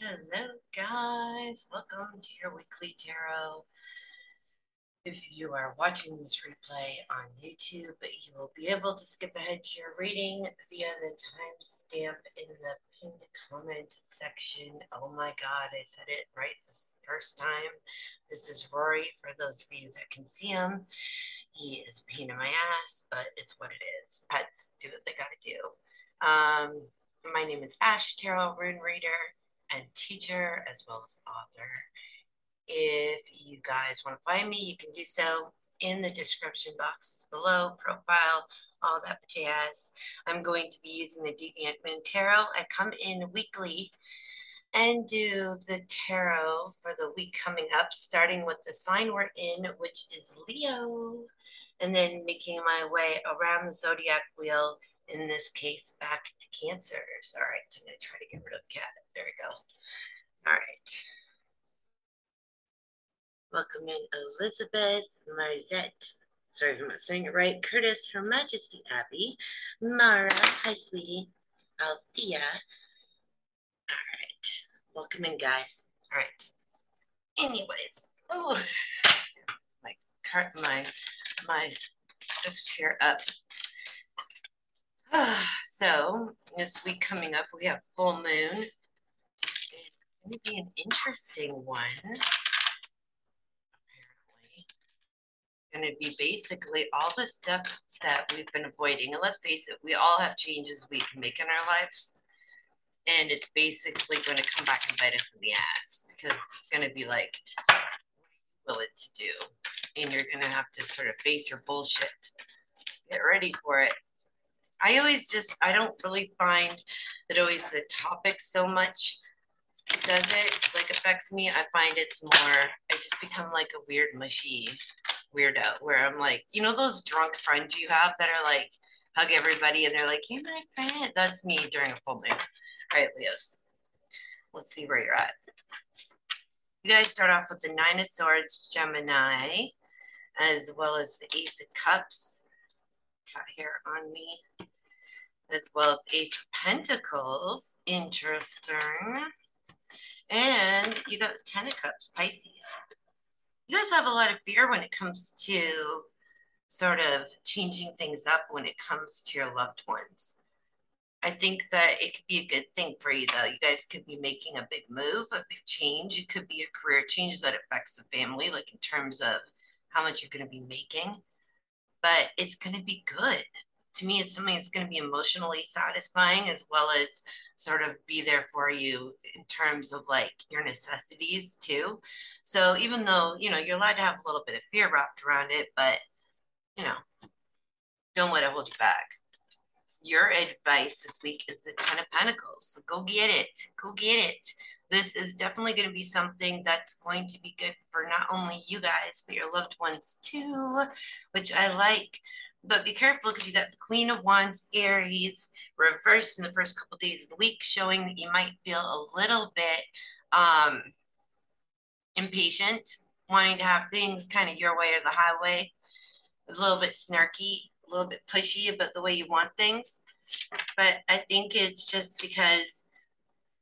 Hello guys, welcome to your weekly tarot. If you are watching this replay on YouTube, you will be able to skip ahead to your reading via the timestamp in the pinned comment section. Oh my god, I said it right this first time. This is Rory, for those of you that can see him. He is a pain in my ass, but it's what it is. Pets do what they gotta do. My name is Ash Tarot, rune reader and teacher, as well as author. If you guys want to find me, you can do so in the description box below, profile, all that jazz. I'm going to be using the Deviant Moon Tarot. I come in weekly and do the tarot for the week coming up, starting with the sign we're in, which is Leo, and then making my way around the zodiac wheel, in this case, back to Cancer. All right, I'm going to try to get rid of the cat. There we go. All right. Welcome in Elizabeth Marzette. Sorry if I'm not saying it right. Curtis from Majesty Abbey. Mara, hi, sweetie. Althea. All right. Welcome in, guys. All right. Anyways. Oh, my this chair up. So this week coming up, we have full moon. It's going to be an interesting one. Apparently, going to be basically all the stuff that we've been avoiding. And let's face it, we all have changes we can make in our lives, and it's basically going to come back and bite us in the ass, because it's going to be like, what are you willing to do? And you're going to have to sort of face your bullshit. Get ready for it. I don't really find that always the topic so much does it, like, affects me. I find it's more, I just become like a weird, mushy weirdo, where I'm like, you know those drunk friends you have that are like, hug everybody, and they're like, you're my friend? That's me during a full moon. All right, Leos, let's see where you're at. You guys start off with the 9 of Swords, Gemini, as well as the Ace of Cups. Got hair on me, as well as Ace of Pentacles, interesting, and you got the 10 of Cups, Pisces. You guys have a lot of fear when it comes to sort of changing things up when it comes to your loved ones. I think that it could be a good thing for you, though. You guys could be making a big move, a big change. It could be a career change that affects the family, like in terms of how much you're going to be making. But it's going to be good. To me, it's something that's going to be emotionally satisfying, as well as sort of be there for you in terms of like your necessities too. So even though, you know, you're allowed to have a little bit of fear wrapped around it, but, you know, don't let it hold you back. Your advice this week is the 10 of Pentacles. So go get it. Go get it. This is definitely going to be something that's going to be good for not only you guys, but your loved ones too, which I like. But be careful, because you got the Queen of Wands, Aries, reversed in the first couple of days of the week, showing that you might feel a little bit impatient, wanting to have things kind of your way or the highway, a little bit snarky, a little bit pushy about the way you want things. But I think it's just because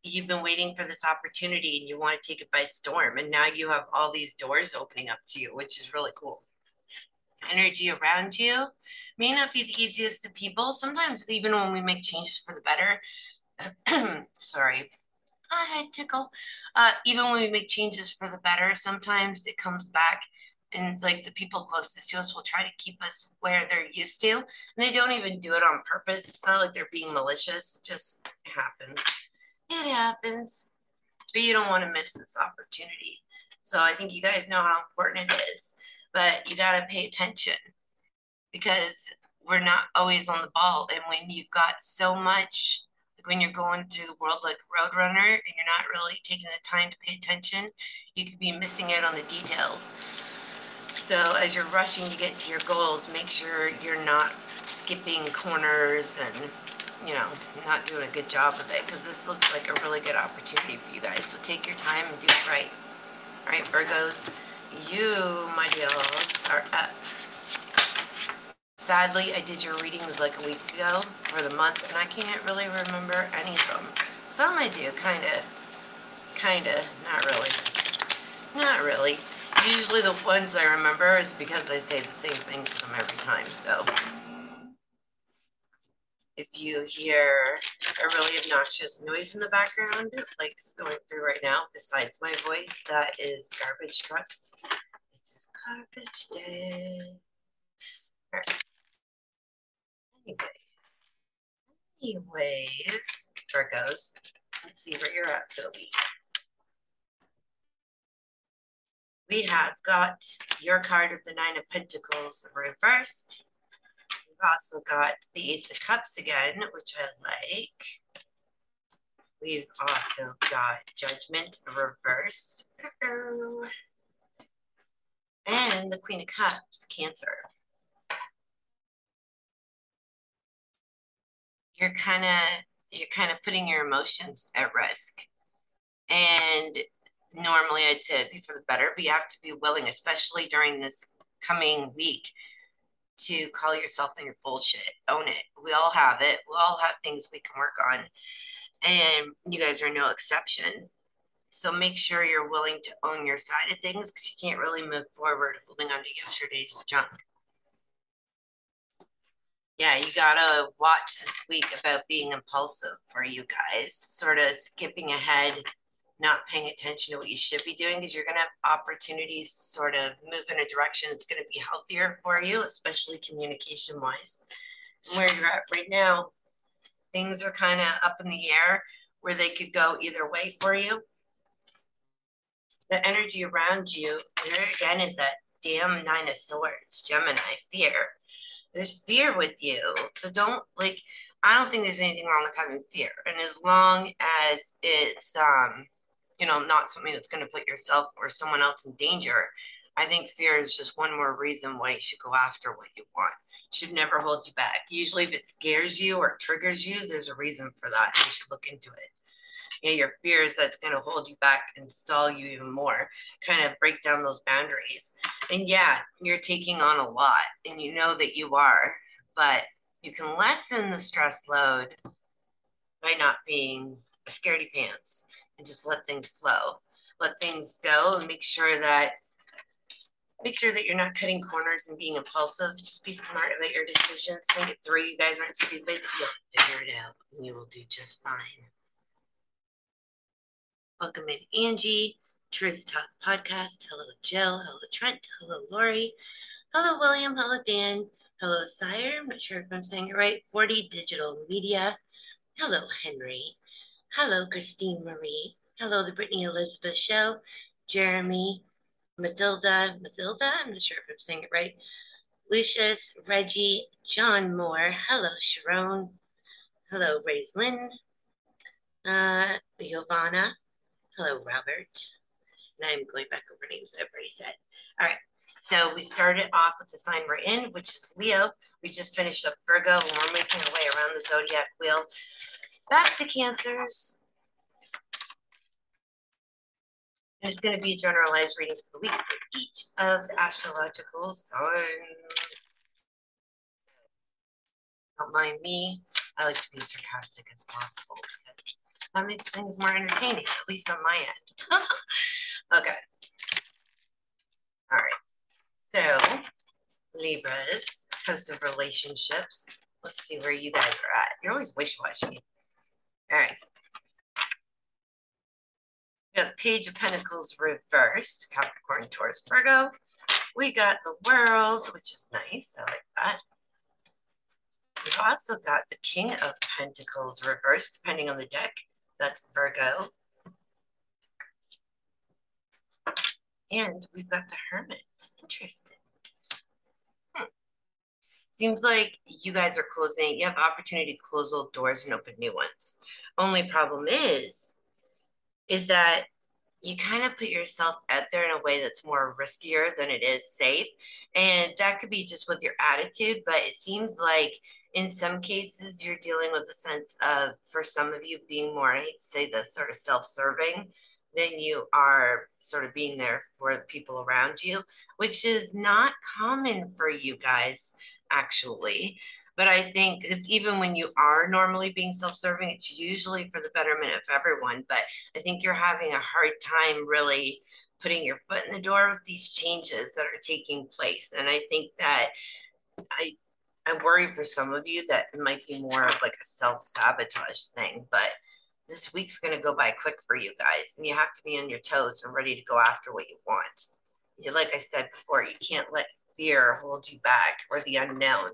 you've been waiting for this opportunity and you want to take it by storm, and now you have all these doors opening up to you, which is really cool. Energy around you may not be the easiest of people. Sometimes even when we make changes for the better, sorry, I had a tickle. Even when we make changes for the better, sometimes it comes back, and like the people closest to us will try to keep us where they're used to, and they don't even do it on purpose. It's not like they're being malicious. It just happens. It happens, but you don't want to miss this opportunity. So I think you guys know how important it is, but you got to pay attention, because we're not always on the ball. And when you've got so much, like when you're going through the world like Roadrunner and you're not really taking the time to pay attention, you could be missing out on the details. So as you're rushing to get to your goals, make sure you're not skipping corners and, you know, not doing a good job of it, because this looks like a really good opportunity for you guys. So take your time and do it right. All right, Virgos, you, my deals, are up. Sadly, I did your readings like a week ago for the month, and I can't really remember any of them. Some I do, kind of. Kind of. Not really. Not really. Usually the ones I remember is because I say the same thing to them every time. So if you hear a really obnoxious noise in the background, like it's going through right now, besides my voice, that is garbage trucks. It's garbage day. All right. Anyways, there it goes. Let's see where you're at for the week. We have got your card of the 9 of Pentacles reversed. We've also got the Ace of Cups again, which I like. We've also got Judgment reversed. And the Queen of Cups, Cancer. You're kind of putting your emotions at risk. And normally I'd say it'd be for the better, but you have to be willing, especially during this coming week, to call yourself on your bullshit. Own it. We all have it. We all have things we can work on. And you guys are no exception. So make sure you're willing to own your side of things, because you can't really move forward holding on to yesterday's junk. Yeah, you gotta watch this week about being impulsive for you guys, sort of skipping ahead, not paying attention to what you should be doing, because you're gonna have opportunities to sort of move in a direction that's gonna be healthier for you, especially communication wise. And where you're at right now, things are kind of up in the air where they could go either way for you. The energy around you, there again, is that damn 9 of Swords, Gemini, fear. There's fear with you. So don't, like, I don't think there's anything wrong with having fear. And as long as it's, you know, not something that's going to put yourself or someone else in danger, I think fear is just one more reason why you should go after what you want. It should never hold you back. Usually if it scares you or triggers you, there's a reason for that. You should look into it. You know, your fears that's going to hold you back and stall you even more, kind of break down those boundaries. And yeah, you're taking on a lot, and you know that you are, but you can lessen the stress load by not being a scaredy pants and just let things flow, let things go, and make sure that you're not cutting corners and being impulsive. Just be smart about your decisions. Think it through. You guys aren't stupid. You'll figure it out, and you will do just fine. Welcome in, Angie. Truth Talk Podcast. Hello, Jill. Hello, Trent. Hello, Lori. Hello, William. Hello, Dan. Hello, Sire. I'm not sure if I'm saying it right. 40 Digital Media. Hello, Henry. Hello, Christine Marie. Hello, The Brittany Elizabeth Show. Jeremy. Matilda. I'm not sure if I'm saying it right. Lucius. Reggie. John Moore. Hello, Sharon. Hello, Raislyn. Giovanna. Hello, Robert. And I'm going back over names I've already said. All right. So we started off with the sign we're in, which is Leo. We just finished up Virgo, and we're making our way around the zodiac wheel. Back to Cancers. There's going to be a generalized reading for the week for each of the astrological signs. Don't mind me. I like to be as sarcastic as possible, because that makes things more entertaining, at least on my end. Okay. All right. So, Libras, House of Relationships. Let's see where you guys are at. You're always wishy-washy. All right. We got the Page of Pentacles reversed, Capricorn, Taurus, Virgo. We got the World, which is nice. I like that. We've also got the King of Pentacles reversed, depending on the deck. That's Virgo. And we've got the Hermit. Interesting. Seems like you guys are closing. You have opportunity to close old doors and open new ones. Only problem is that you kind of put yourself out there in a way that's more riskier than it is safe. And that could be just with your attitude, but it seems like in some cases, you're dealing with a sense of, for some of you, being more, I hate to say this, sort of self-serving than you are sort of being there for the people around you, which is not common for you guys, actually. But I think it's even when you are normally being self-serving, it's usually for the betterment of everyone. But I think you're having a hard time really putting your foot in the door with these changes that are taking place. And I think that I worry for some of you that it might be more of like a self-sabotage thing, but this week's going to go by quick for you guys, and you have to be on your toes and ready to go after what you want. You, like I said before, you can't let fear hold you back or the unknown,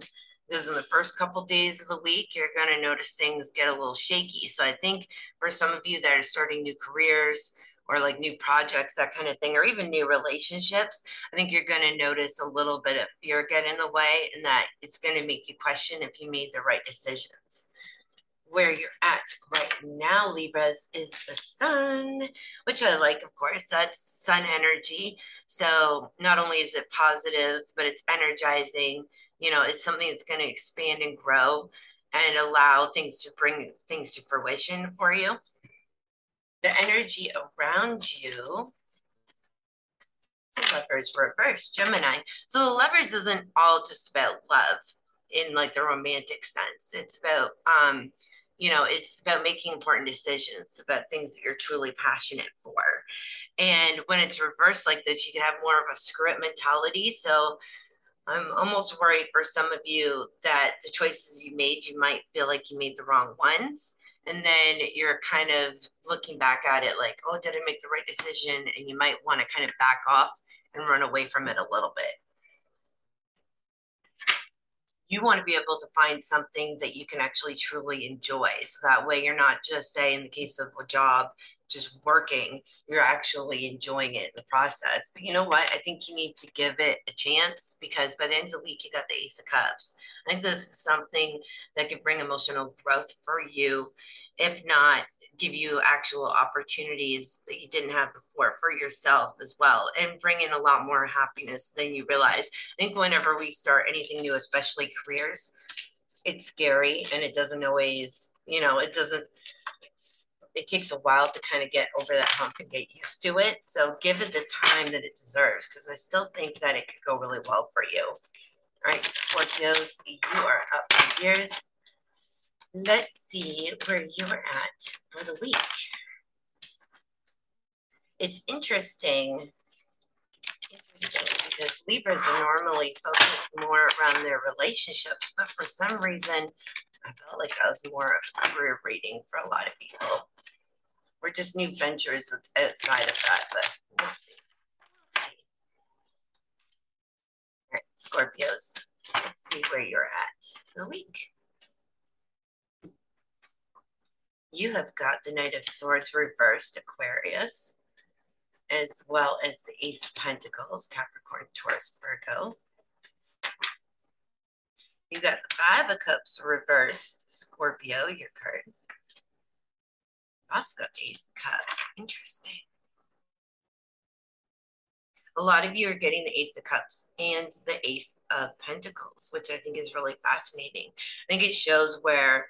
because in the first couple days of the week, you're going to notice things get a little shaky. So I think for some of you that are starting new careers or like new projects, that kind of thing, or even new relationships, I think you're going to notice a little bit of fear get in the way, and that it's going to make you question if you made the right decisions. Where you're at right now, Libras, is the sun, which I like, of course. That's sun energy. So not only is it positive, but it's energizing. You know, it's something that's going to expand and grow and allow things to bring things to fruition for you. The energy around you, the Lovers reverse, Gemini. So the Lovers isn't all just about love in like the romantic sense. It's about, you know, it's about making important decisions about things that you're truly passionate for. And when it's reversed like this, you can have more of a script mentality. So I'm almost worried for some of you that the choices you made, you might feel like you made the wrong ones. And then you're kind of looking back at it like, oh, did I make the right decision? And you might want to kind of back off and run away from it a little bit. You want to be able to find something that you can actually truly enjoy. So that way you're not just, say, in the case of a job, just working, you're actually enjoying it in the process. But you know what? I think you need to give it a chance, because by the end of the week, you got the Ace of Cups. I think this is something that could bring emotional growth for you, if not give you actual opportunities that you didn't have before for yourself as well, and bring in a lot more happiness than you realize. I think whenever we start anything new, especially careers, it's scary, and it doesn't always, you know, it takes a while to kind of get over that hump and get used to it. So give it the time that it deserves, because I still think that it could go really well for you. All right, Scorpios, you are up for years. Let's see where you are at for the week. It's interesting because Libras are normally focused more around their relationships, but for some reason, I felt like I was more of a career reading for a lot of people. We're just new ventures outside of that, but we'll see. All right, Scorpios, let's see where you're at for the week. You have got the Knight of Swords reversed, Aquarius, as well as the Ace of Pentacles, Capricorn, Taurus, Virgo. You got the Five of Cups reversed, Scorpio, your card. Also got Ace of Cups. Interesting. A lot of you are getting the Ace of Cups and the Ace of Pentacles, which I think is really fascinating. I think it shows where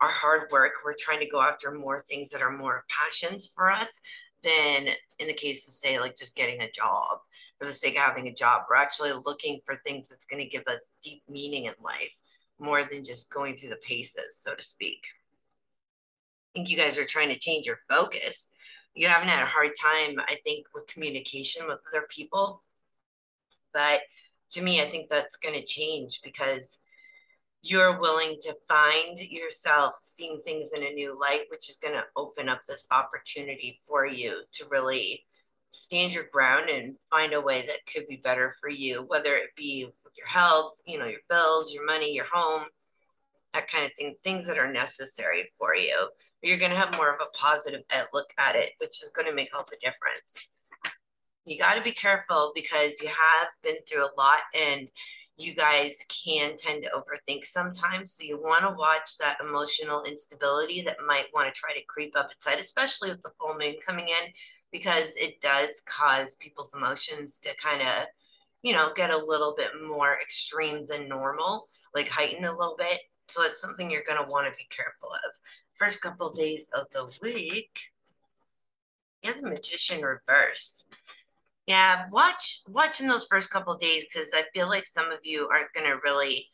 our hard work, we're trying to go after more things that are more passions for us than in the case of, say, like just getting a job for the sake of having a job. We're actually looking for things that's going to give us deep meaning in life more than just going through the paces, so to speak. I think you guys are trying to change your focus. You haven't had a hard time, I think, with communication with other people. But to me, I think that's going to change, because you're willing to find yourself seeing things in a new light, which is going to open up this opportunity for you to really stand your ground and find a way that could be better for you, whether it be with your health, you know, your bills, your money, your home, that kind of thing, things that are necessary for you. You're going to have more of a positive outlook at it, which is going to make all the difference. You got to be careful, because you have been through a lot, and you guys can tend to overthink sometimes. So you want to watch that emotional instability that might want to try to creep up inside, especially with the full moon coming in, because it does cause people's emotions to kind of, you know, get a little bit more extreme than normal, like heighten a little bit. So it's something you're going to want to be careful of. First couple of days of the week, you have the Magician reversed. Yeah, watch in those first couple of days, because I feel like some of you aren't going to really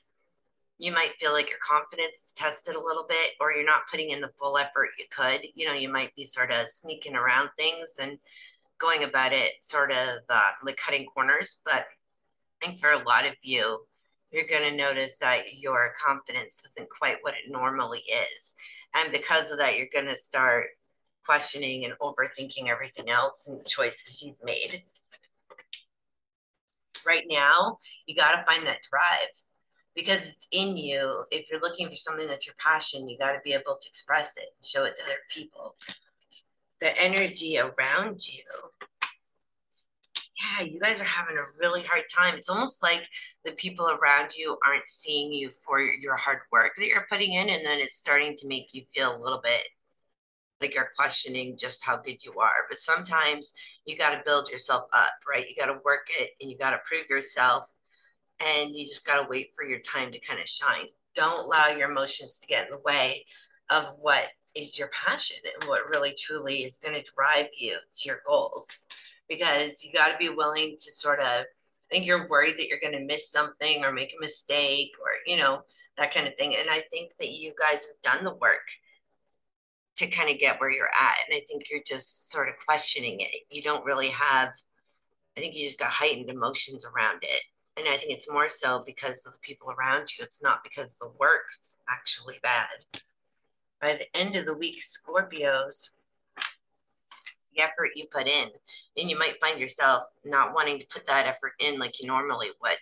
you might feel like your confidence is tested a little bit, or you're not putting in the full effort you could. You know, you might be sort of sneaking around things and going about it sort of like cutting corners. But I think for a lot of you, you're going to notice that your confidence isn't quite what it normally is. And because of that, you're going to start questioning and overthinking everything else and the choices you've made. Right now, you got to find that drive, because it's in you. If you're looking for something that's your passion, you got to be able to express it and show it to other people. The energy around you. Yeah, you guys are having a really hard time. It's almost like the people around you aren't seeing you for your hard work that you're putting in, and then it's starting to make you feel a little bit like you're questioning just how good you are. But sometimes you got to build yourself up, right? You got to work it, and you got to prove yourself, and you just got to wait for your time to kind of shine. Don't allow your emotions to get in the way of what is your passion and what really truly is going to drive you to your goals. Because you got to be willing to sort of, I think you're worried that you're going to miss something or make a mistake or, you know, that kind of thing. And I think that you guys have done the work to kind of get where you're at. And I think you're just sort of questioning it. You don't really have, I think you just got heightened emotions around it. And I think it's more so because of the people around you. It's not because the work's actually bad. By the end of the week, Scorpios, the effort you put in, and you might find yourself not wanting to put that effort in like you normally would.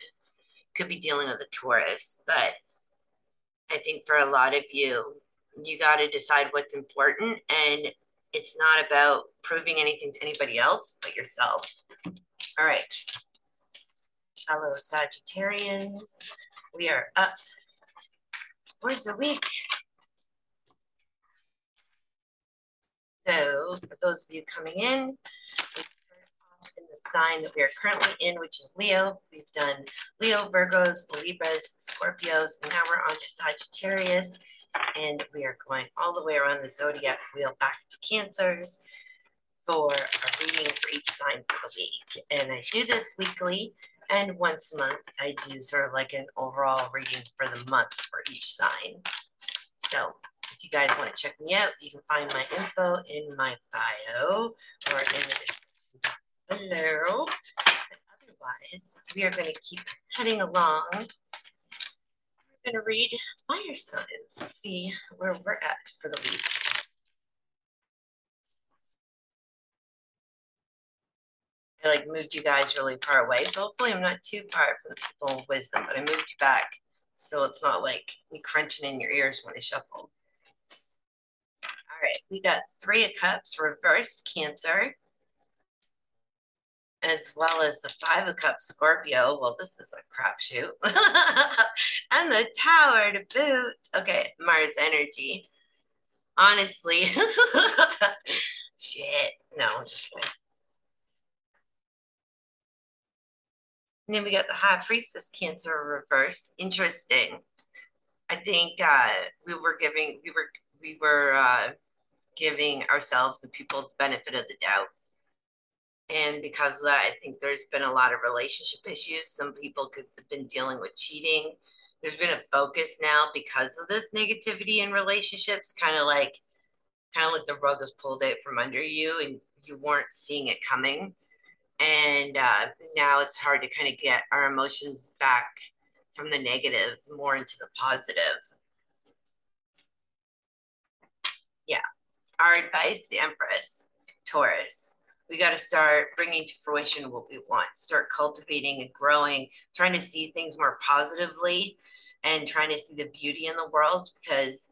Could be dealing with a Taurus, but I think for a lot of you, you got to decide what's important, and it's not about proving anything to anybody else but yourself. All right. Hello, Sagittarians. We are up. Where's the week? So for those of you coming in, we start off in the sign that we are currently in, which is Leo. We've done Leo, Virgos, Libras, Scorpios, and now we're on to Sagittarius. And we are going all the way around the zodiac wheel back to Cancers for a reading for each sign for the week. And I do this weekly, and once a month I do sort of like an overall reading for the month for each sign. So if you guys want to check me out, you can find my info in my bio or in the description box below. But otherwise, we are going to keep heading along. We're going to read fire signs and see where we're at for the week. I like moved you guys really far away, so hopefully I'm not too far from the people of wisdom, but I moved you back so it's not like me crunching in your ears when I shuffle. All right, we got Three of Cups, reversed Cancer, as well as the Five of Cups, Scorpio. Well, this is a crapshoot. And the Tower to boot. Okay, Mars energy. Honestly. Shit. No, I'm just kidding. And then we got the High Priestess, Cancer, reversed. Interesting. I think we were giving ourselves, the people, the benefit of the doubt. And because of that, I think there's been a lot of relationship issues. Some people could have been dealing with cheating. There's been a focus now because of this negativity in relationships, kind of like the rug was pulled out from under you and you weren't seeing it coming. And now it's hard to kind of get our emotions back from the negative more into the positive. Yeah. Our advice, the Empress, Taurus. We got to start bringing to fruition what we want, start cultivating and growing, trying to see things more positively and trying to see the beauty in the world, because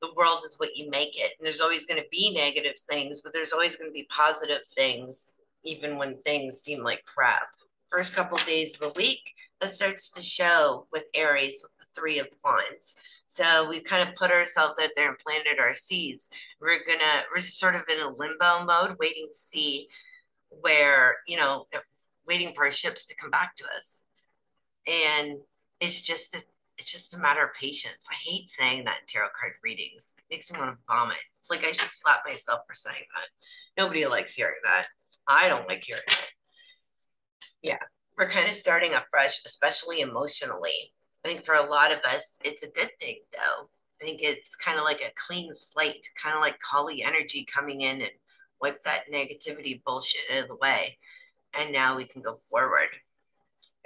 the world is what you make it. And there's always going to be negative things, but there's always going to be positive things, even when things seem like crap. First couple of days of the week, that starts to show with Aries, with the Three of Wands. So we've kind of put ourselves out there and planted our seeds. We're sort of in a limbo mode, waiting to see where, you know, waiting for our ships to come back to us. And it's just a matter of patience. I hate saying that in tarot card readings. It makes me want to vomit. It's like I should slap myself for saying that. Nobody likes hearing that. I don't like hearing it. Yeah, we're kind of starting afresh, especially emotionally. I think for a lot of us, it's a good thing, though. I think it's kind of like a clean slate, kind of like Kali energy coming in and wipe that negativity bullshit out of the way. And now we can go forward.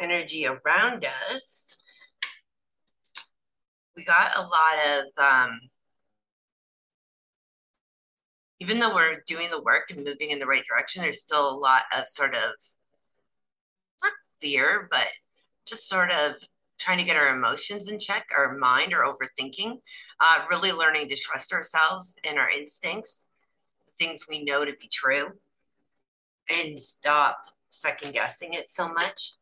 Energy around us. We got a lot of, even though we're doing the work and moving in the right direction, there's still a lot of sort of, not fear, but just sort of trying to get our emotions in check, our mind, or overthinking, really learning to trust ourselves and our instincts, things we know to be true, and stop second guessing it so much.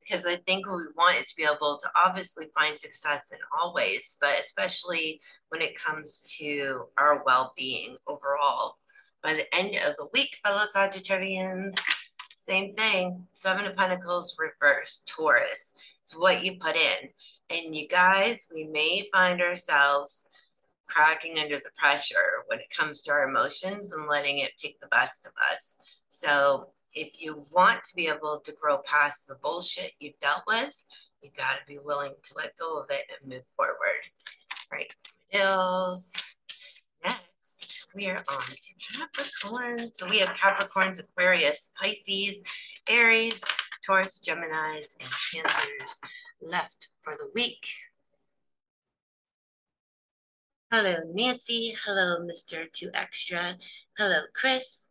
Because I think what we want is to be able to obviously find success in all ways, but especially when it comes to our well-being overall. By the end of the week, fellow Sagittarians, same thing. Seven of Pentacles reversed, Taurus. It's what you put in. And you guys, we may find ourselves cracking under the pressure when it comes to our emotions and letting it take the best of us. So if you want to be able to grow past the bullshit you've dealt with, you got to be willing to let go of it and move forward. All right, Dills. Next, we are on to Capricorn. So we have Capricorns, Aquarius, Pisces, Aries, Taurus, Geminis, and Cancers left for the week. Hello, Nancy. Hello, Mr. 2 Extra. Hello, Chris.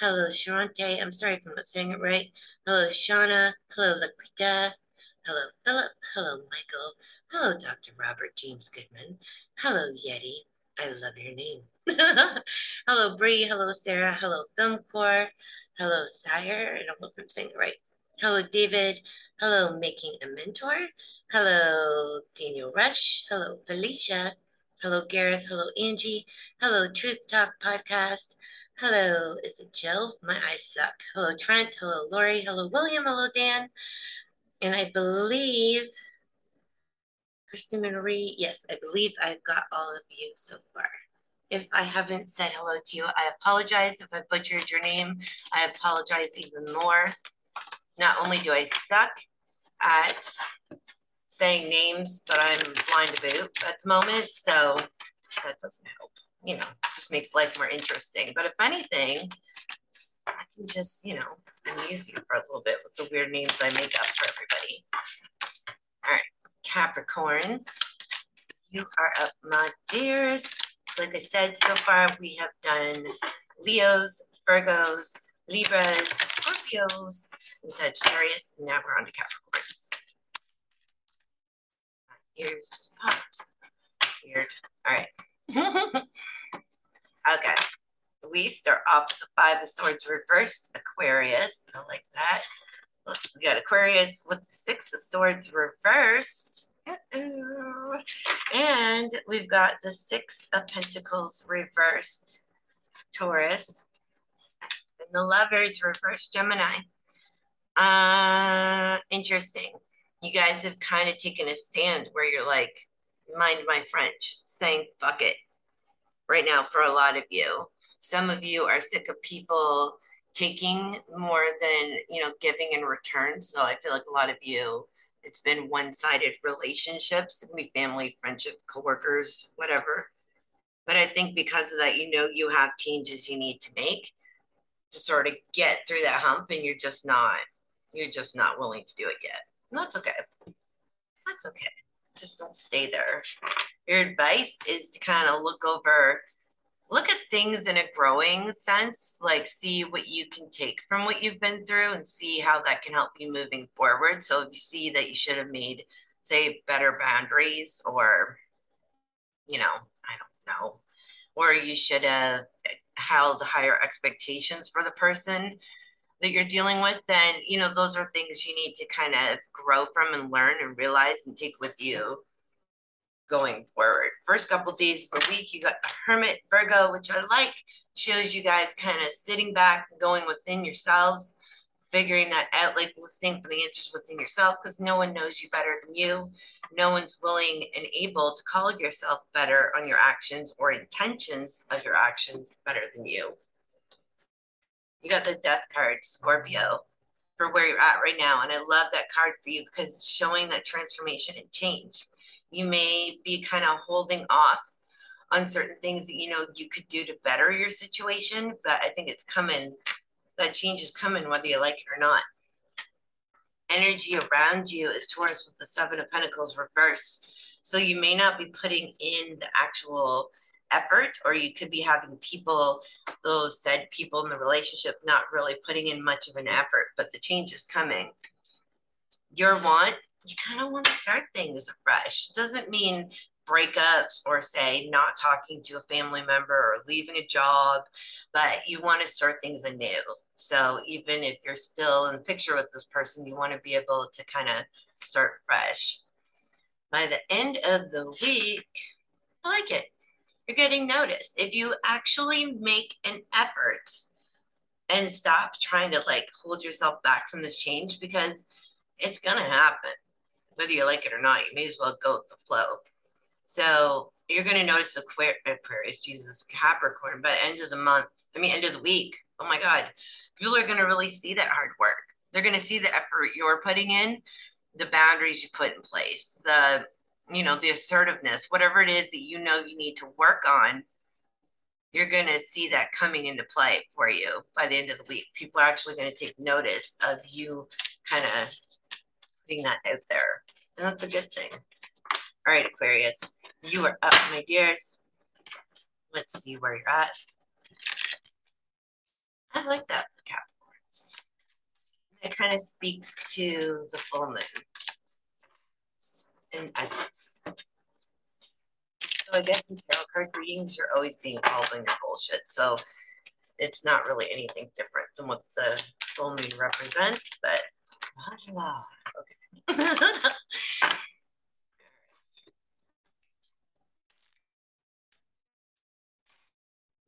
Hello, Sharante. I'm sorry if I'm not saying it right. Hello, Shauna. Hello, Laquita. Hello, Philip. Hello, Michael. Hello, Dr. Robert James Goodman. Hello, Yeti. I love your name. Hello, Bree. Hello, Sarah. Hello, Filmcore. Hello, Sire. I don't know if I'm saying it right. Hello, David. Hello, Making a Mentor. Hello, Daniel Rush. Hello, Felicia. Hello, Gareth. Hello, Angie. Hello, Truth Talk Podcast. Hello, is it Jill? My eyes suck. Hello, Trent. Hello, Lori. Hello, William. Hello, Dan. And I believe, Kristen Marie, yes, I believe I've got all of you so far. If I haven't said hello to you, I apologize. If I butchered your name, I apologize even more. Not only do I suck at saying names, but I'm blind to boot at the moment, so that doesn't help. You know, just makes life more interesting. But if anything, I can just, you know, amuse you for a little bit with the weird names I make up for everybody. All right, Capricorns, you are up, my dears. Like I said, so far we have done Leos, Virgos, Libras, Scorpios, and Sagittarius. Now we're on to Capricorns. My ears just popped. Weird. All right. Okay, we start off with the 5 of Swords reversed, Aquarius. I like that. We got Aquarius with the 6 of Swords reversed. Uh-oh. And we've got the 6 of Pentacles reversed, Taurus. And the Lovers reversed, Gemini. Interesting. You guys have kind of taken a stand where you're like, mind my French, saying fuck it right now for a lot of you. Some of you are sick of people taking more than, you know, giving in return. So I feel like a lot of you, it's been one-sided relationships. It can be family, friendship, coworkers, whatever. But I think because of that, you know, you have changes you need to make to sort of get through that hump, and you're just not willing to do it yet. And that's okay. That's okay. Just don't stay there. Your advice is to kind of look at things in a growing sense, like see what you can take from what you've been through and see how that can help you moving forward. So if you see that you should have made, say, better boundaries, or, you know, I don't know, or you should have held higher expectations for the person that you're dealing with, then, you know, those are things you need to kind of grow from and learn and realize and take with you going forward. First couple of days of the week, you got the Hermit, Virgo, which I like, shows you guys kind of sitting back and going within yourselves, figuring that out, like listening for the answers within yourself, because no one knows you better than you. No one's willing and able to call yourself better on your actions or intentions of your actions better than you. You got the Death card, Scorpio. for where you're at right now. And I love that card for you because it's showing that transformation and change. You may be kind of holding off on certain things that you know you could do to better your situation, but I think it's coming. That change is coming whether you like it or not. Energy around you is Taurus with the Seven of Pentacles reversed. So you may not be putting in the actual effort, or you could be having people, those said people in the relationship, not really putting in much of an effort, but the change is coming. Your want, you kind of want to start things afresh. Doesn't mean breakups or say not talking to a family member or leaving a job, but you want to start things anew. So even if you're still in the picture with this person, you want to be able to kind of start fresh. By the end of the week, I like it. You're getting noticed. If you actually make an effort and stop trying to like hold yourself back from this change, because it's going to happen. Whether you like it or not, you may as well go with the flow. So you're going to notice Aquarius, Jesus, Capricorn, by the end of the month, end of the week. Oh my God. People are going to really see that hard work. They're going to see the effort you're putting in, the boundaries you put in place, the, you know, the assertiveness, whatever it is that you know you need to work on. You're going to see that coming into play for you by the end of the week. People are actually going to take notice of you kind of putting that out there. And that's a good thing. All right, Aquarius, you are up, my dears. Let's see where you're at. I like that for Capricorns. It kind of speaks to the full moon in essence. So I guess in tarot card readings, you're always being called on your bullshit. So it's not really anything different than what the full moon represents, but voila. Okay.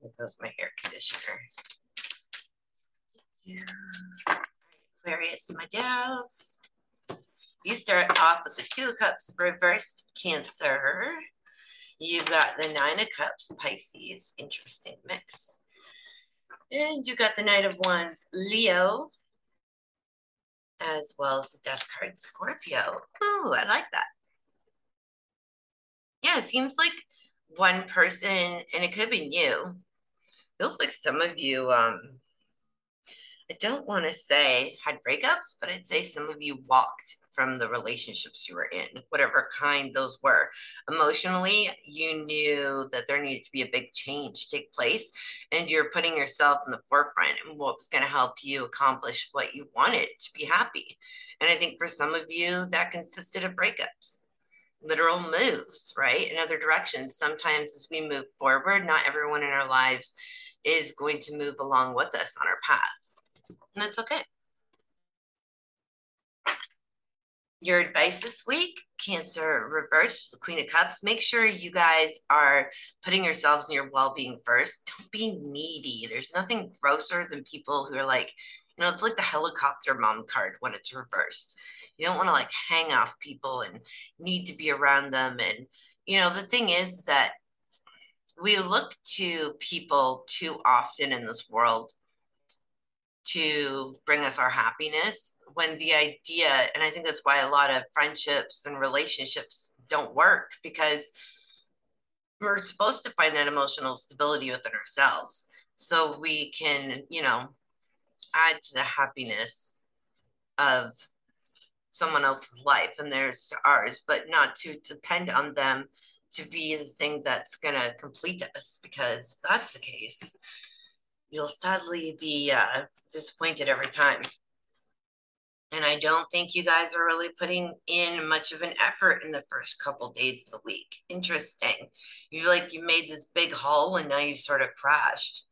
There goes my air conditioner. Yeah. Aquarius, my gals. You start off with the Two of Cups reversed, Cancer. You've got the Nine of Cups, Pisces, interesting mix. And you got the Knight of Wands, Leo, as well as the Death card, Scorpio. Ooh, I like that. Yeah, it seems like one person, and it could have been you. Feels like some of you, I don't want to say had breakups, but I'd say some of you walked from the relationships you were in, whatever kind those were. Emotionally, you knew that there needed to be a big change take place, and you're putting yourself in the forefront and what was going to help you accomplish what you wanted to be happy. And I think for some of you, that consisted of breakups, literal moves, right? In other directions. Sometimes as we move forward, not everyone in our lives is going to move along with us on our path. And that's okay. Your advice this week, Cancer reversed, the Queen of Cups. Make sure you guys are putting yourselves in your well-being first. Don't be needy. There's nothing grosser than people who are like, you know, it's like the helicopter mom card when it's reversed. You don't want to like hang off people and need to be around them. And, you know, the thing is that we look to people too often in this world to bring us our happiness, when the idea, and I think that's why a lot of friendships and relationships don't work, because we're supposed to find that emotional stability within ourselves so we can, you know, add to the happiness of someone else's life and theirs to ours, but not to depend on them to be the thing that's going to complete us, because if that's the case, you'll sadly be disappointed every time. And I don't think you guys are really putting in much of an effort in the first couple days of the week. Interesting. You like you made this big haul and now you've sort of crashed.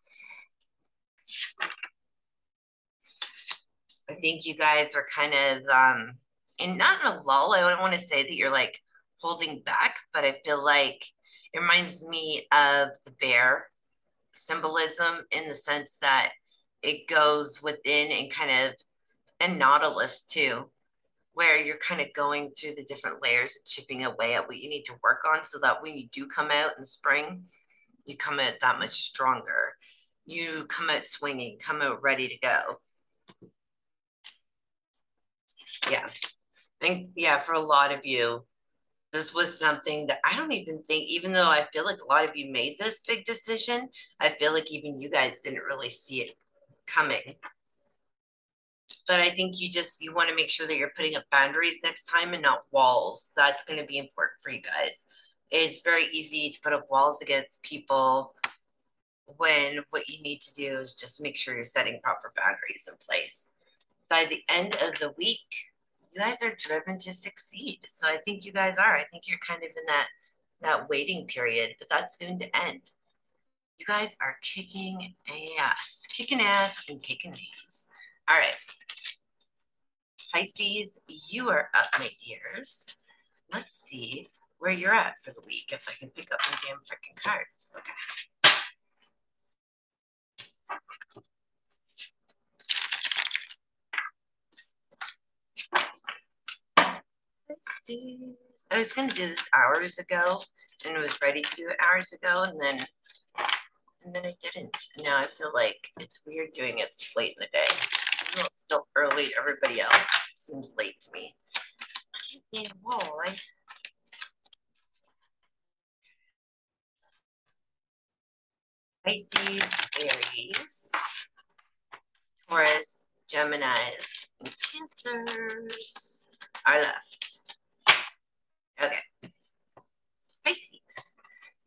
I think you guys are kind of, and not in a lull. I don't want to say that you're like holding back, but I feel like it reminds me of the bear symbolism, in the sense that it goes within and kind of, and Nautilus too, where you're kind of going through the different layers and chipping away at what you need to work on, so that when you do come out in spring, you come out that much stronger. You come out swinging, come out ready to go. Yeah. And yeah, for a lot of you, this was something that I don't even think, even though I feel like a lot of you made this big decision, I feel like even you guys didn't really see it coming. But I think you just, you want to make sure that you're putting up boundaries next time and not walls. That's going to be important for you guys. It's very easy to put up walls against people when what you need to do is just make sure you're setting proper boundaries in place. By the end of the week, you guys are driven to succeed. So I think you guys are. I think you're kind of in that waiting period, but that's soon to end. You guys are kicking ass and kicking names. All right. Pisces, you are up, my dears. Let's see where you're at for the week, if I can pick up my damn freaking cards. Okay. I was going to do this hours ago, and I was ready to do it hours ago, and then I didn't. Now I feel like it's weird doing it this late in the day. Even though it's still early to everybody else, it seems late to me. Yeah, whoa, Pisces, Aries, Taurus, Geminis, and Cancers are left. Okay. Pisces.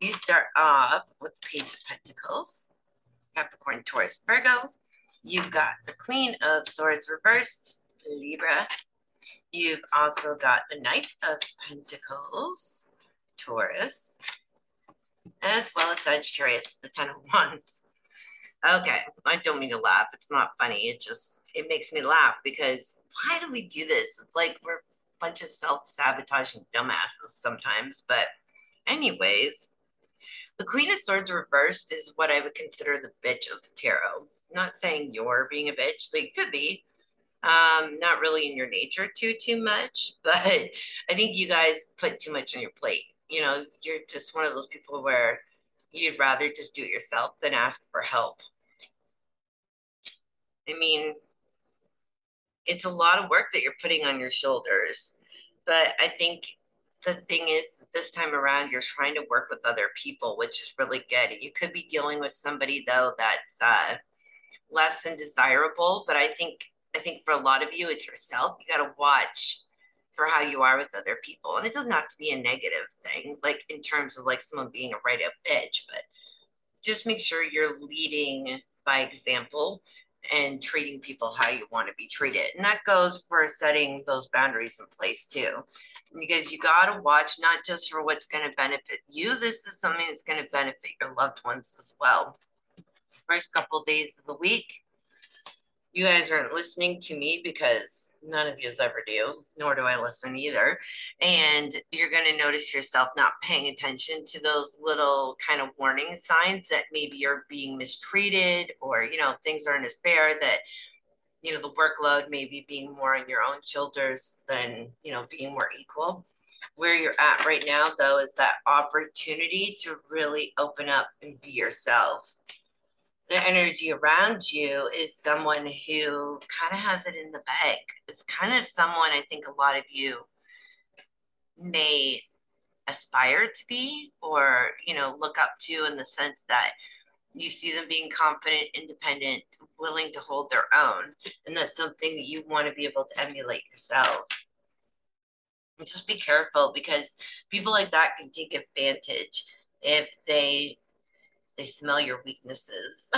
You start off with the Page of Pentacles, Capricorn, Taurus, Virgo. You've got the Queen of Swords reversed, Libra. You've also got the Knight of Pentacles, Taurus, as well as Sagittarius with the 10 of Wands. Okay, I don't mean to laugh. It's not funny. It makes me laugh because why do we do this? It's like we're a bunch of self-sabotaging dumbasses sometimes. But anyways, the Queen of Swords reversed is what I would consider the bitch of the tarot. I'm not saying you're being a bitch. They could be. Not really in your nature too much. But I think you guys put too much on your plate. You know, you're just one of those people where you'd rather just do it yourself than ask for help. I mean, it's a lot of work that you're putting on your shoulders. But I think the thing is, this time around, you're trying to work with other people, which is really good. You could be dealing with somebody, though, that's less than desirable. But I think for a lot of you, it's yourself. You got to watch for how you are with other people. And it doesn't have to be a negative thing, like in terms of like someone being a right-up bitch, but just make sure you're leading by example and treating people how you want to be treated. And that goes for setting those boundaries in place too, because you got to watch not just for what's going to benefit you. This is something that's going to benefit your loved ones as well. First couple of days of the week, you guys aren't listening to me because none of you ever do, nor do I listen either. And you're going to notice yourself not paying attention to those little kind of warning signs that maybe you're being mistreated or, you know, things aren't as fair, that, you know, the workload may be being more on your own shoulders than, you know, being more equal. Where you're at right now, though, is that opportunity to really open up and be yourself. The energy around you is someone who kind of has it in the bag. It's kind of someone I think a lot of you may aspire to be or, you know, look up to, in the sense that you see them being confident, independent, willing to hold their own. And that's something that you want to be able to emulate yourselves. And just be careful, because people like that can take advantage if they smell your weaknesses.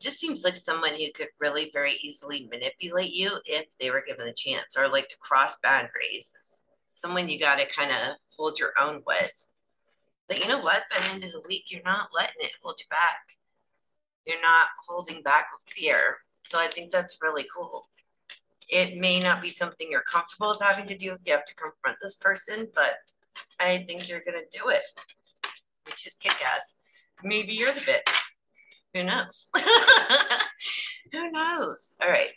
Just seems like someone who could really very easily manipulate you if they were given the chance, or like to cross boundaries. It's someone you got to kind of hold your own with. But you know what? By the end of the week, you're not letting it hold you back. You're not holding back with fear. So I think that's really cool. It may not be something you're comfortable with having to do if you have to confront this person, but I think you're going to do it. Which is kick-ass. Maybe you're the bitch. Who knows? Who knows? All right.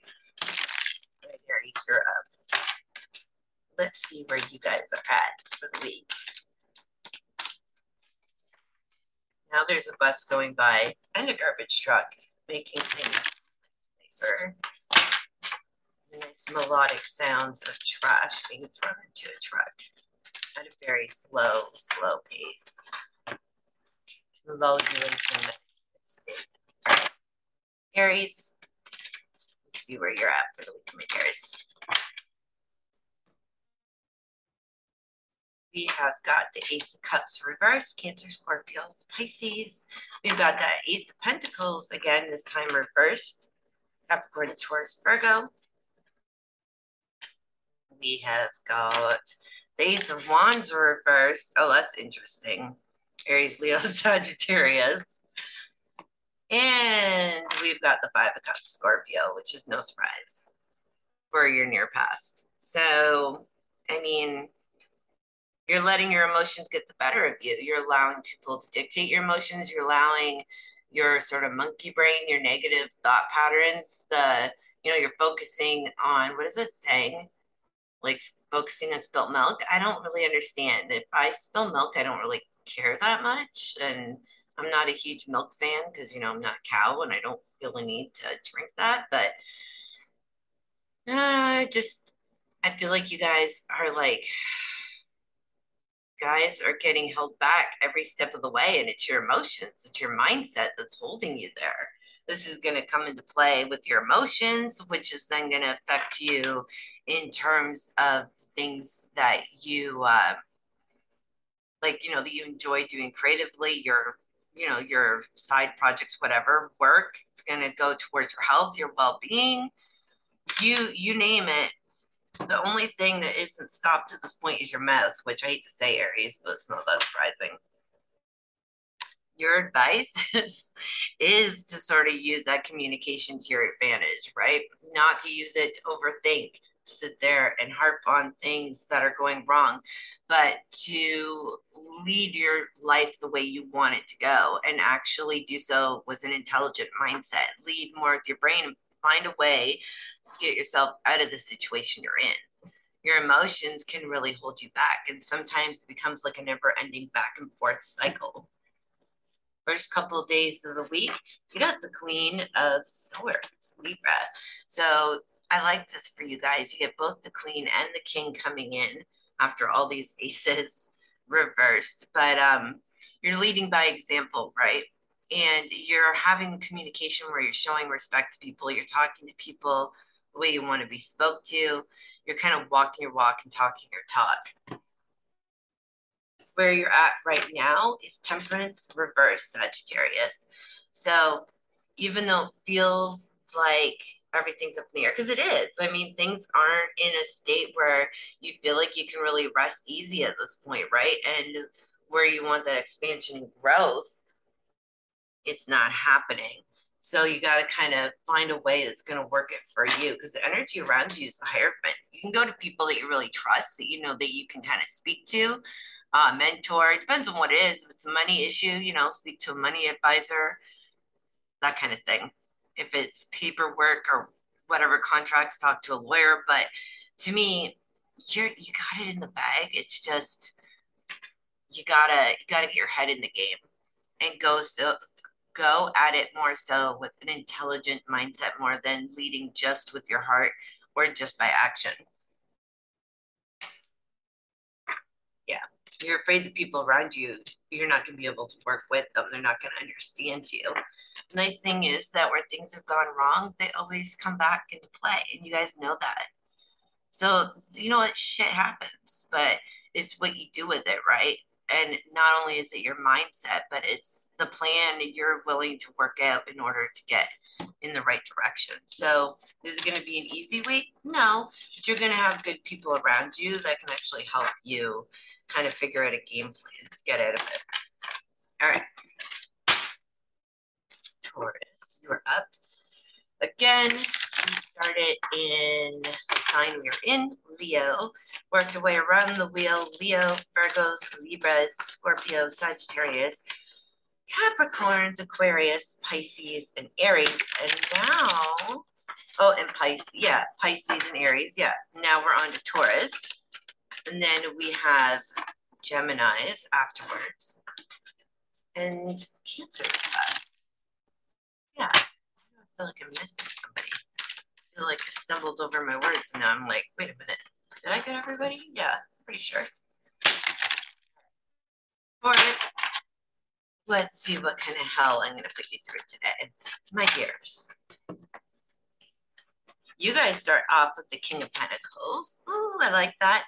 Right here, you're up. Let's see where you guys are at for the week. Now there's a bus going by and a garbage truck, making things nicer. nice melodic sounds of trash being thrown into a truck at a very slow pace. Can lull you into a meditative state. All right. Aries, let's see where you're at for the week, my Aries. We have got the Ace of Cups reversed, Cancer, Scorpio, Pisces. We've got that Ace of Pentacles again, this time reversed, Capricorn, Taurus, Virgo. We have got the Ace of Wands reversed. Oh, that's interesting. Aries, Leo, Sagittarius. And we've got the Five of Cups, Scorpio, which is no surprise for your near past. So, I mean, you're letting your emotions get the better of you. You're allowing people to dictate your emotions. You're allowing your sort of monkey brain, your negative thought patterns, you're focusing on, what is it saying? Like focusing on spilt milk. I don't really understand. If I spill milk, I don't really care that much. And I'm not a huge milk fan because, I'm not a cow and I don't really need to drink that. But I feel like you guys are like, guys are getting held back every step of the way, and it's your emotions, it's your mindset that's holding you there. This is going to come into play with your emotions, which is then going to affect you in terms of things that you that you enjoy doing creatively, your side projects, whatever work. It's going to go towards your health, your well-being, you name it. The only thing that isn't stopped at this point is your mouth, which I hate to say, Aries, but it's not that surprising. Your advice is to sort of use that communication to your advantage, right? Not to use it to overthink, sit there and harp on things that are going wrong, but to lead your life the way you want it to go and actually do so with an intelligent mindset. Lead more with your brain and find a way get yourself out of the situation you're in. Your emotions can really hold you back, and sometimes it becomes like a never-ending back and forth cycle. First couple of days of the week, you got the Queen of Swords, Libra. So I like this for you guys. You get both the Queen and the King coming in after all these aces reversed, but you're leading by example, right? And you're having communication where you're showing respect to people, you're talking to people the way you want to be spoke to. You're kind of walking your walk and talking your talk. Where you're at right now is Temperance reverse Sagittarius. So even though it feels like everything's up in the air, because it is, I mean, things aren't in a state where you feel like you can really rest easy at this point, right? And where you want that expansion and growth, it's not happening. So you got to kind of find a way that's going to work it for you, because the energy around you is the Hierophant. You can go to people that you really trust, that you know that you can kind of speak to, mentor. It depends on what it is. If it's a money issue, speak to a money advisor, that kind of thing. If it's paperwork or whatever contracts, talk to a lawyer. But to me, you got it in the bag. It's just you gotta get your head in the game and go at it more so with an intelligent mindset, more than leading just with your heart or just by action. Yeah, you're afraid the people around you, you're not going to be able to work with them. They're not going to understand you. The nice thing is that where things have gone wrong, they always come back into play, and you guys know that. So, what? Shit happens, but it's what you do with it, right? And not only is it your mindset, but it's the plan that you're willing to work out in order to get in the right direction. So is it going to be an easy week? No, but you're going to have good people around you that can actually help you kind of figure out a game plan to get out of it. All right. Taurus, you're up. Again, we started in the sign we are in, Leo, worked our way around the wheel, Leo, Virgos, Libras, Scorpio, Sagittarius, Capricorns, Aquarius, Pisces, and Aries, and now, Pisces and Aries, now we're on to Taurus, and then we have Geminis afterwards, and Cancer stuff, I feel like I'm missing somebody. feel like I stumbled over my words. And now I'm like, wait a minute. Did I get everybody? Yeah, pretty sure. Of course, let's see what kind of hell I'm going to put you through today. My dears. You guys start off with the King of Pentacles. Ooh, I like that.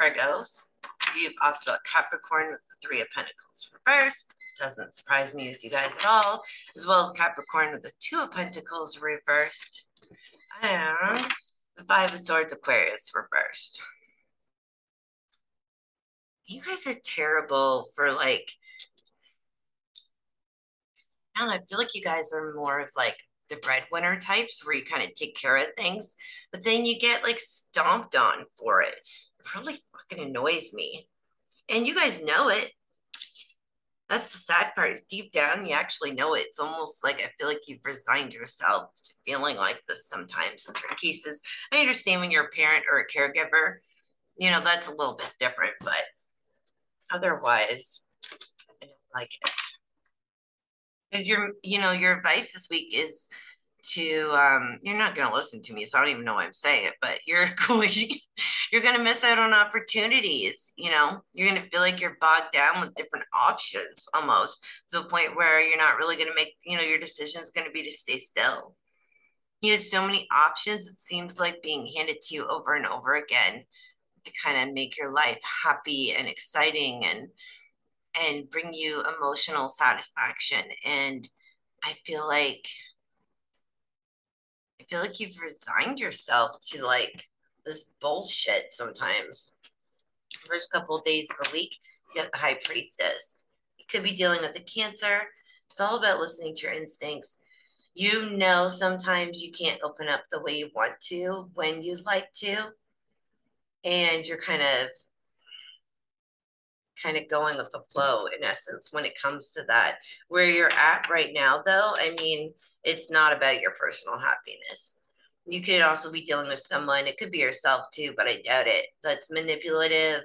Virgos. You've also got Capricorn with the Three of Pentacles reversed. Doesn't surprise me with you guys at all. As well as Capricorn with the Two of Pentacles reversed. And the Five of Swords Aquarius reversed. You guys are terrible for like, I don't know, I feel like you guys are more of like the breadwinner types where you kind of take care of things, but then you get like stomped on for it. It really fucking annoys me. And you guys know it. That's the sad part, is deep down, you actually know it. It's almost like, I feel like you've resigned yourself to feeling like this sometimes in certain cases. I understand when you're a parent or a caregiver, you know, that's a little bit different, but otherwise, I don't like it. Because your advice this week is to, you're not going to listen to me, so I don't even know why I'm saying it, but you're going to miss out on opportunities, you know? You're going to feel like you're bogged down with different options almost to the point where you're not really going to make, you know, your decision is going to be to stay still. You have so many options, it seems like being handed to you over and over again to kind of make your life happy and exciting and bring you emotional satisfaction. And I feel like you've resigned yourself to like this bullshit sometimes. First couple of days of the week, you got the High Priestess. You could be dealing with a Cancer. It's all about listening to your instincts. You know, sometimes you can't open up the way you want to, when you'd like to. And you're kind of going with the flow, in essence, when it comes to that. Where you're at right now, though, I mean, it's not about your personal happiness. You could also be dealing with someone, it could be yourself too, but I doubt it, that's manipulative,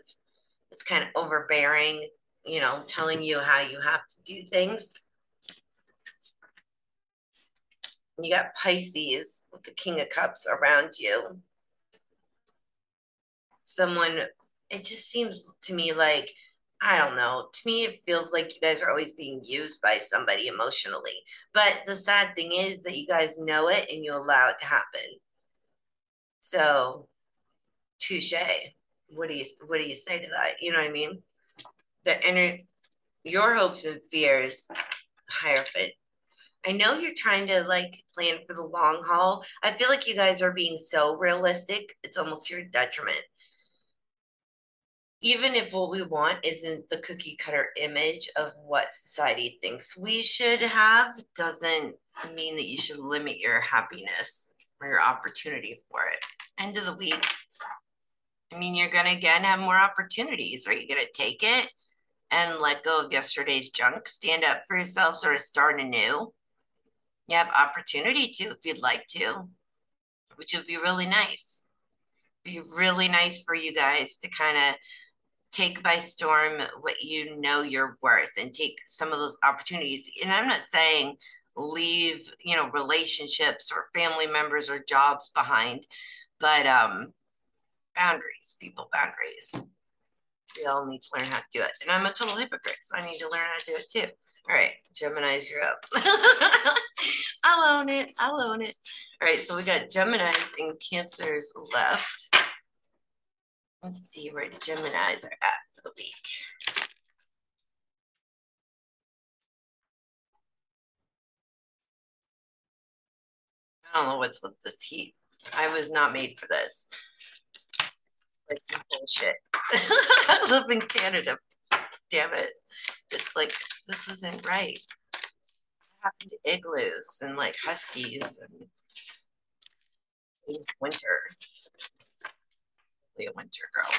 it's kind of overbearing, you know, telling you how you have to do things. You got Pisces with the King of Cups around you. Someone, it just seems to me like, I don't know. To me, it feels like you guys are always being used by somebody emotionally. But the sad thing is that you guys know it and you allow it to happen. So, touche. What do you say to that? You know what I mean? Your hopes and fears, Hierophant. I know you're trying to like plan for the long haul. I feel like you guys are being so realistic. It's almost to your detriment. Even if what we want isn't the cookie cutter image of what society thinks we should have, doesn't mean that you should limit your happiness or your opportunity for it. End of the week, I mean, you're gonna again have more opportunities. Are you gonna take it and let go of yesterday's junk? Stand up for yourself, sort of start anew. You have opportunity to if you'd like to, which would be really nice. It'd be really nice for you guys to kind of take by storm what you know you're worth and take some of those opportunities. And I'm not saying leave, you know, relationships or family members or jobs behind, but boundaries, people, boundaries. We all need to learn how to do it. And I'm a total hypocrite, so I need to learn how to do it too. All right, Geminis, you're up. I'll own it, I'll own it. All right, so we got Geminis and Cancers left. Let's see where the Geminis are at for the week. I don't know what's with this heat. I was not made for this. Like some bullshit. I live in Canada. Damn it. It's like, this isn't right. What happened to igloos and like huskies and it's winter. A winter girl.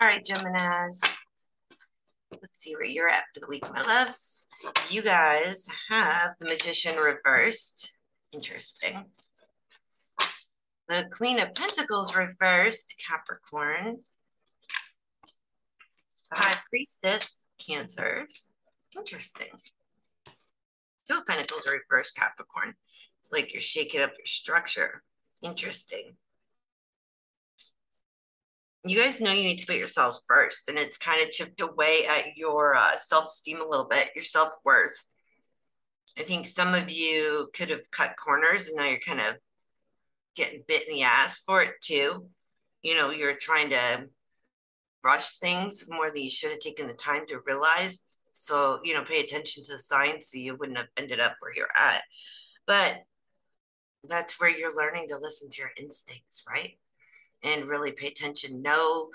All right, Geminis. Let's see where you're at for the week, my loves. You guys have the Magician reversed. Interesting. The Queen of Pentacles reversed, Capricorn. The High Priestess, Cancers. Interesting. Two of Pentacles reversed, Capricorn. It's like you're shaking up your structure. Interesting. You guys know you need to put yourselves first, and it's kind of chipped away at your self-esteem a little bit, your self-worth. I think some of you could have cut corners, and now you're kind of getting bit in the ass for it too. You know, you're trying to rush things more than you should have taken the time to realize. So, you know, pay attention to the signs so you wouldn't have ended up where you're at. But that's where you're learning to listen to your instincts, right? And really pay attention. No,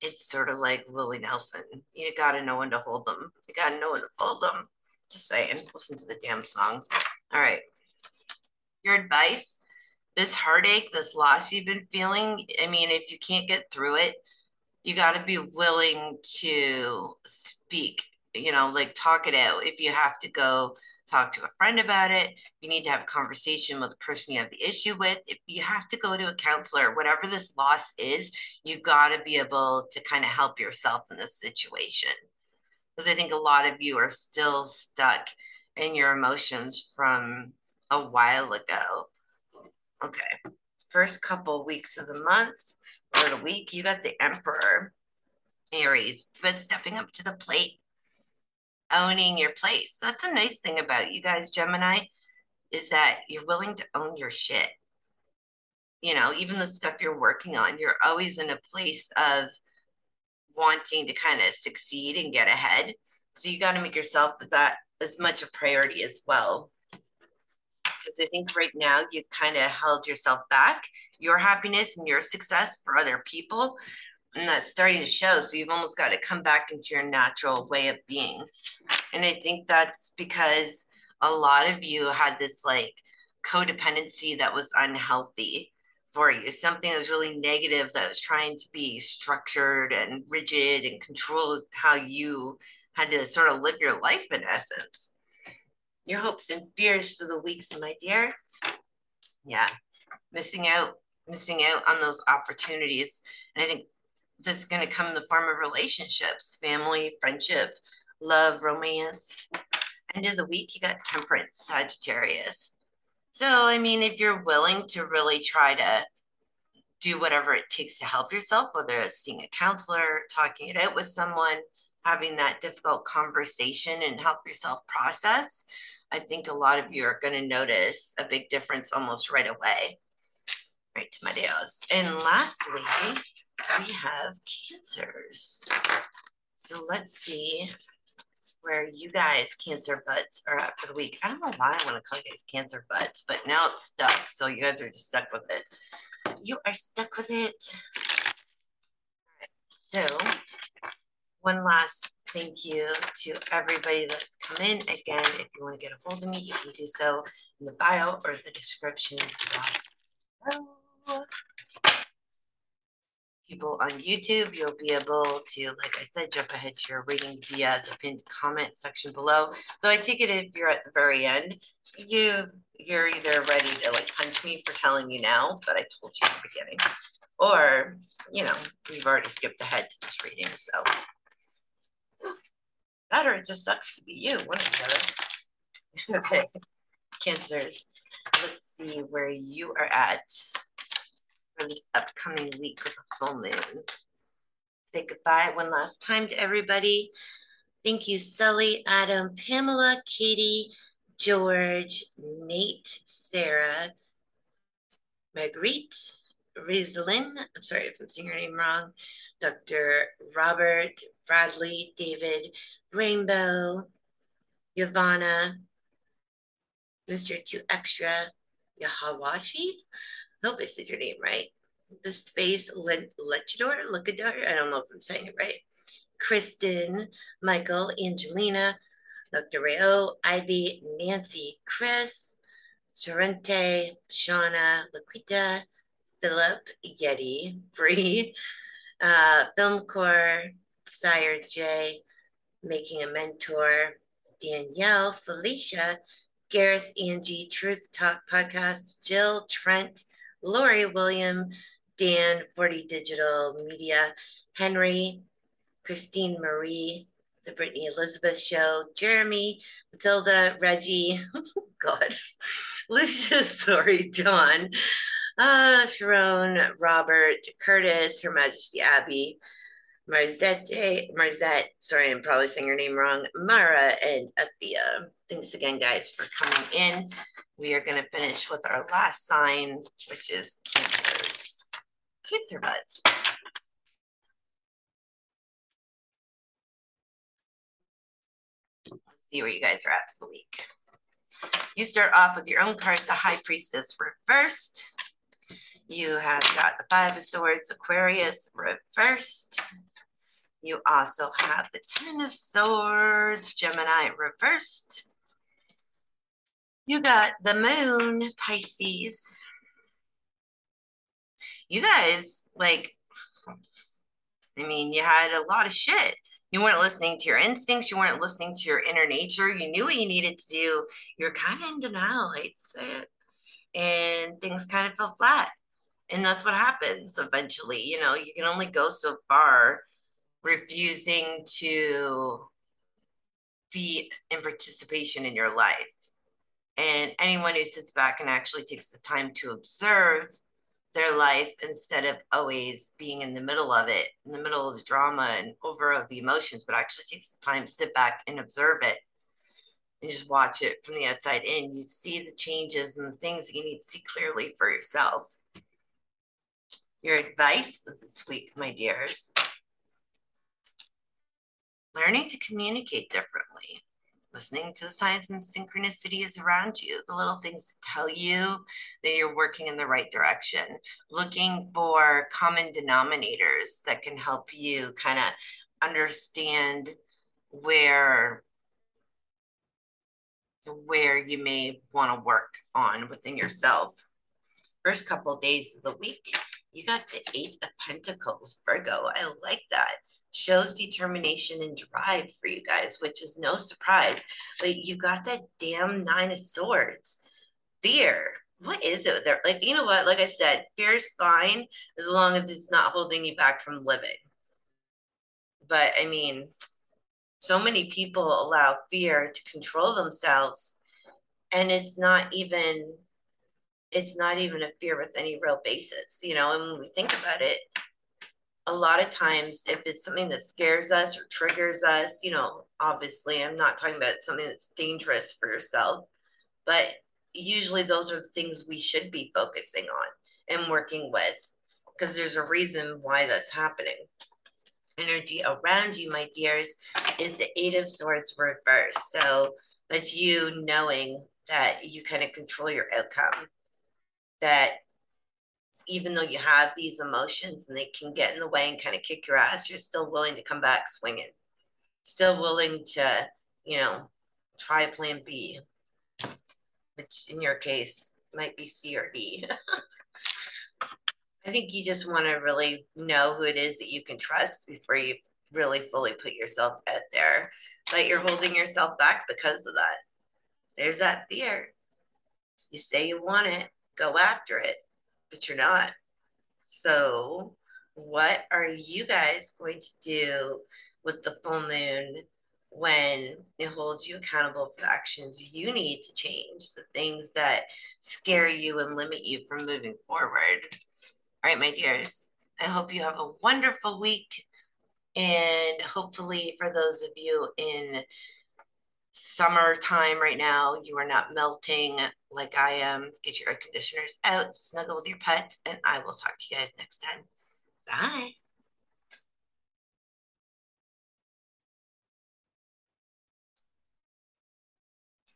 it's sort of like Willie Nelson. You got to know when to hold them. You got to know when to fold them. Just saying, listen to the damn song. All right. Your advice, this heartache, this loss you've been feeling, I mean, if you can't get through it, you got to be willing to speak, you know, like talk it out. If you have to go talk to a friend about it, you need to have a conversation with the person you have the issue with. If you have to go to a counselor, whatever this loss is, you got to be able to kind of help yourself in this situation. Because I think a lot of you are still stuck in your emotions from a while ago. Okay. First couple weeks of the month or the week, you got the Emperor, Aries. It's been stepping up to the plate, owning your place. That's a nice thing about you guys, Gemini, is that you're willing to own your shit. You know, even the stuff you're working on, you're always in a place of wanting to kind of succeed and get ahead. So you got to make yourself that as much a priority as well. Because I think right now you've kind of held yourself back, your happiness and your success for other people. And that's starting to show. So you've almost got to come back into your natural way of being. And I think that's because a lot of you had this like codependency that was unhealthy for you. Something that was really negative that was trying to be structured and rigid and control how you had to sort of live your life in essence. Your hopes and fears for the weeks, my dear. Yeah. Missing out on those opportunities. And I think this is going to come in the form of relationships, family, friendship, love, romance. End of the week, you got Temperance, Sagittarius. So, I mean, if you're willing to really try to do whatever it takes to help yourself, whether it's seeing a counselor, talking it out with someone, having that difficult conversation and help yourself process, I think a lot of you are going to notice a big difference almost right away. Right to my deals. And lastly, we have Cancers. So let's see where you guys Cancer butts are at for the week. I don't know why I want to call you guys Cancer butts, but now it's stuck. So you guys are just stuck with it. You are stuck with it. All right, so one last thank you to everybody that's come in. Again, if you want to get a hold of me, you can do so in the bio or the description below. People on YouTube, you'll be able to, like I said, jump ahead to your reading via the pinned comment section below. Though I take it if you're at the very end, you're either ready to like punch me for telling you now, but I told you in the beginning, or, you know, we've already skipped ahead to this reading, so. That or it just sucks to be you, one or the other. Okay, Cancers, let's see where you are at for this upcoming week with the full moon. Say goodbye one last time to everybody. Thank you, Sully, Adam, Pamela, Katie, George, Nate, Sarah, Marguerite, Rizlin, I'm sorry if I'm saying your name wrong, Dr. Robert, Bradley, David, Rainbow, Yavanna, Mr. 2 Extra, Yahawashi, I hope I said your name right, The Space, Lechador, I don't know if I'm saying it right, Kristen, Michael, Angelina, Dr. Rayo, Ivy, Nancy, Chris, Sorrente, Shauna, Laquita, Philip, Yeti, Bree, Filmcore, Sire J, Making a Mentor, Danielle, Felicia, Gareth, Angie, Truth Talk Podcast, Jill, Trent, Lori, William, Dan, 40 Digital Media, Henry, Christine Marie, The Brittany Elizabeth Show, Jeremy, Matilda, Reggie, God, Lucius, sorry, John, Sharon, Robert, Curtis, Her Majesty Abby, Marzette, sorry, I'm probably saying your name wrong, Mara, and Athea. Thanks again, guys, for coming in. We are going to finish with our last sign, which is Cancers. Cancer buds. Let's see where you guys are at for the week. You start off with your own card, the High Priestess reversed. You have got the Five of Swords, Aquarius reversed. You also have the Ten of Swords, Gemini reversed. You got the Moon, Pisces. You guys, like, I mean, you had a lot of shit. You weren't listening to your instincts. You weren't listening to your inner nature. You knew what you needed to do. You were kind of in denial, I'd say. And things kind of fell flat. And that's what happens eventually. You know, you can only go so far refusing to be in participation in your life. And anyone who sits back and actually takes the time to observe their life instead of always being in the middle of it, in the middle of the drama and over of the emotions, but actually takes the time to sit back and observe it and just watch it from the outside in. You see the changes and the things that you need to see clearly for yourself. Your advice this week, my dears. Learning to communicate differently. Listening to the signs and synchronicities around you, the little things that tell you that you're working in the right direction. Looking for common denominators that can help you kind of understand where you may want to work on within yourself. First couple of days of the week, you got the Eight of Pentacles, Virgo. I like that. Shows determination and drive for you guys, which is no surprise. But you got that damn Nine of Swords. Fear. What is it? Like, you know what? Like I said, fear is fine as long as it's not holding you back from living. But, I mean, so many people allow fear to control themselves, and it's not even a fear with any real basis, you know? And when we think about it, a lot of times, if it's something that scares us or triggers us, you know, obviously I'm not talking about something that's dangerous for yourself, but usually those are the things we should be focusing on and working with, because there's a reason why that's happening. Energy around you, my dears, is the Eight of Swords reversed. So that's you knowing that you kind of control your outcome. That even though you have these emotions and they can get in the way and kind of kick your ass, you're still willing to come back swinging. Still willing to, you know, try plan B, which in your case might be C or D. I think you just want to really know who it is that you can trust before you really fully put yourself out there. But you're holding yourself back because of that. There's that fear. You say you want it, go after it, but you're not. So what are you guys going to do with the full moon when it holds you accountable for the actions you need to change, the things that scare you and limit you from moving forward? All right, my dears, I hope you have a wonderful week. And hopefully for those of you in summertime right now, you are not melting like I am. Get your air conditioners out, snuggle with your pets, and I will talk to you guys next time. Bye.